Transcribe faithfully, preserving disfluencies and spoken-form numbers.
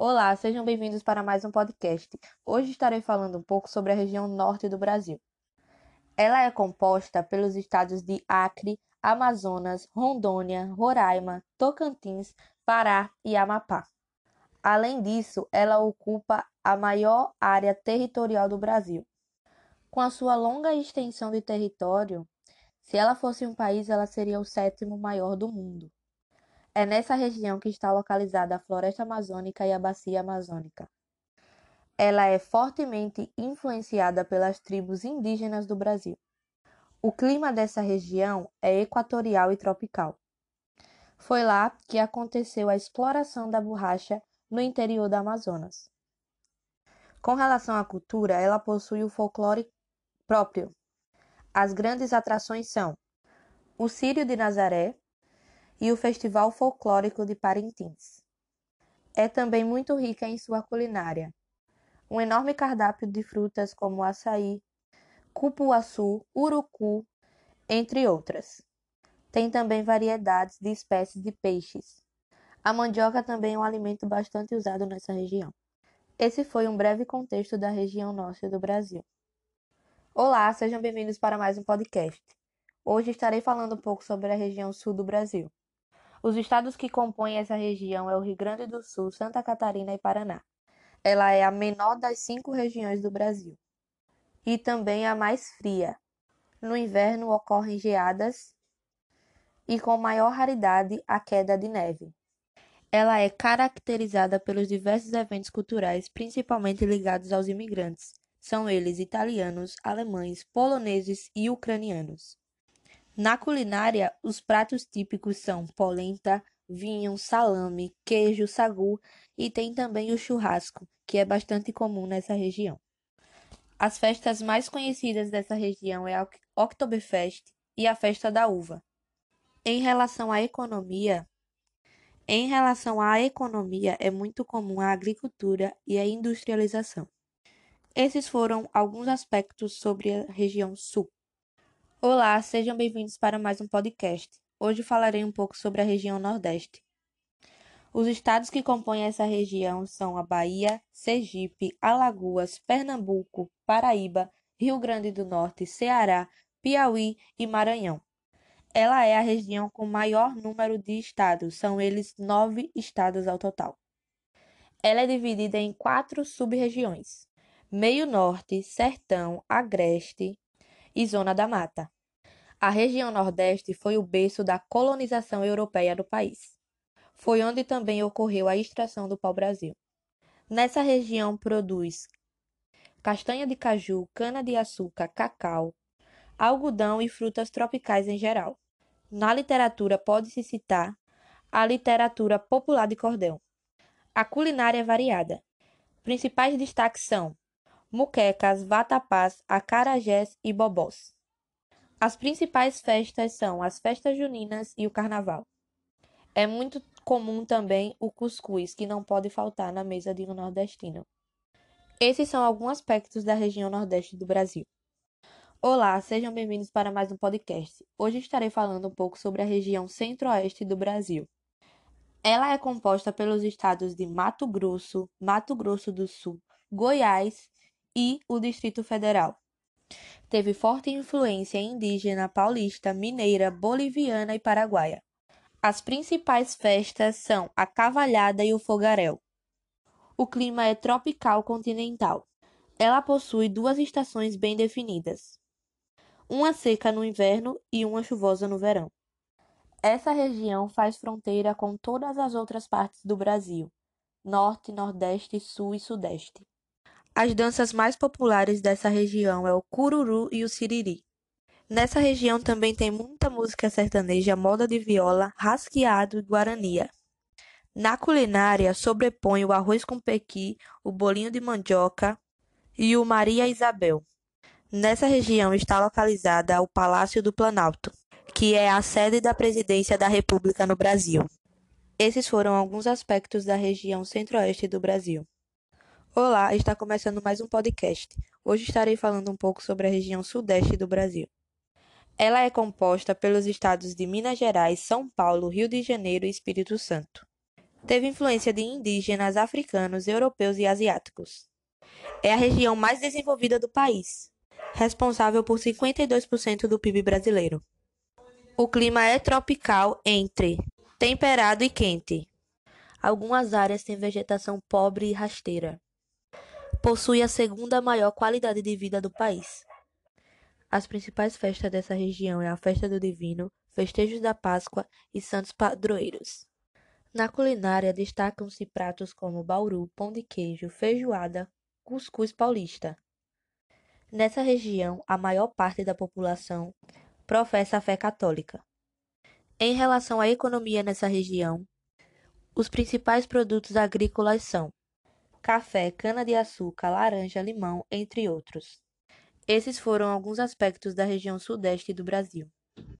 Olá, sejam bem-vindos para mais um podcast. Hoje estarei falando um pouco sobre a região norte do Brasil. Ela é composta pelos estados de Acre, Amazonas, Rondônia, Roraima, Tocantins, Pará e Amapá. Além disso, ela ocupa a maior área territorial do Brasil. Com a sua longa extensão de território, se ela fosse um país, ela seria o sétimo maior do mundo. É nessa região que está localizada a Floresta Amazônica e a Bacia Amazônica. Ela é fortemente influenciada pelas tribos indígenas do Brasil. O clima dessa região é equatorial e tropical. Foi lá que aconteceu a exploração da borracha no interior do Amazonas. Com relação à cultura, ela possui o folclore próprio. As grandes atrações são o Círio de Nazaré e o Festival Folclórico de Parintins. É também muito rica em sua culinária. Um enorme cardápio de frutas como açaí, cupuaçu, urucu, entre outras. Tem também variedades de espécies de peixes. A mandioca também é um alimento bastante usado nessa região. Esse foi um breve contexto da região norte do Brasil. Olá, sejam bem-vindos para mais um podcast. Hoje estarei falando um pouco sobre a região sul do Brasil. Os estados que compõem essa região é o Rio Grande do Sul, Santa Catarina e Paraná. Ela é a menor das cinco regiões do Brasil e também a mais fria. No inverno ocorrem geadas e com maior raridade a queda de neve. Ela é caracterizada pelos diversos eventos culturais, principalmente ligados aos imigrantes. São eles italianos, alemães, poloneses e ucranianos. Na culinária, os pratos típicos são polenta, vinho, salame, queijo, sagu e tem também o churrasco, que é bastante comum nessa região. As festas mais conhecidas dessa região é a Oktoberfest e a Festa da Uva. Em relação à economia, em relação à economia é muito comum a agricultura e a industrialização. Esses foram alguns aspectos sobre a região sul. Olá, sejam bem-vindos para mais um podcast. Hoje falarei um pouco sobre a região Nordeste. Os estados que compõem essa região são a Bahia, Sergipe, Alagoas, Pernambuco, Paraíba, Rio Grande do Norte, Ceará, Piauí e Maranhão. Ela é a região com maior número de estados, são eles nove estados ao total. Ela é dividida em quatro sub-regiões: Meio Norte, Sertão, Agreste e Zona da Mata. A região Nordeste foi o berço da colonização europeia do país. Foi onde também ocorreu a extração do pau-brasil. Nessa região produz castanha de caju, cana-de-açúcar, cacau, algodão e frutas tropicais em geral. Na literatura pode-se citar a literatura popular de cordel. A culinária é variada. Principais destaques são muquecas, vatapás, acarajés e bobós. As principais festas são as festas juninas e o carnaval. É muito comum também o cuscuz, que não pode faltar na mesa de um nordestino. Esses são alguns aspectos da região Nordeste do Brasil. Olá, sejam bem-vindos para mais um podcast. Hoje estarei falando um pouco sobre a região Centro-Oeste do Brasil. Ela é composta pelos estados de Mato Grosso, Mato Grosso do Sul, Goiás e o Distrito Federal. Teve forte influência indígena, paulista, mineira, boliviana e paraguaia. As principais festas são a Cavalhada e o Fogaréu. O clima é tropical continental. Ela possui duas estações bem definidas, uma seca no inverno e uma chuvosa no verão. Essa região faz fronteira com todas as outras partes do Brasil: Norte, Nordeste, Sul e Sudeste. As danças mais populares dessa região é o cururu e o siriri. Nessa região também tem muita música sertaneja, moda de viola, rasqueado e guarania. Na culinária, sobrepõe o arroz com pequi, o bolinho de mandioca e o Maria Isabel. Nessa região está localizada o Palácio do Planalto, que é a sede da Presidência da República no Brasil. Esses foram alguns aspectos da região Centro-Oeste do Brasil. Olá, está começando mais um podcast. Hoje estarei falando um pouco sobre a região Sudeste do Brasil. Ela é composta pelos estados de Minas Gerais, São Paulo, Rio de Janeiro e Espírito Santo. Teve influência de indígenas, africanos, europeus e asiáticos. É a região mais desenvolvida do país, responsável por cinquenta e dois por cento do P I B brasileiro. O clima é tropical entre temperado e quente. Algumas áreas têm vegetação pobre e rasteira. Possui a segunda maior qualidade de vida do país. As principais festas dessa região é a Festa do Divino, Festejos da Páscoa e Santos Padroeiros. Na culinária destacam-se pratos como bauru, pão de queijo, feijoada, cuscuz paulista. Nessa região, a maior parte da população professa a fé católica. Em relação à economia nessa região, os principais produtos agrícolas são café, cana-de-açúcar, laranja, limão, entre outros. Esses foram alguns aspectos da região sudeste do Brasil.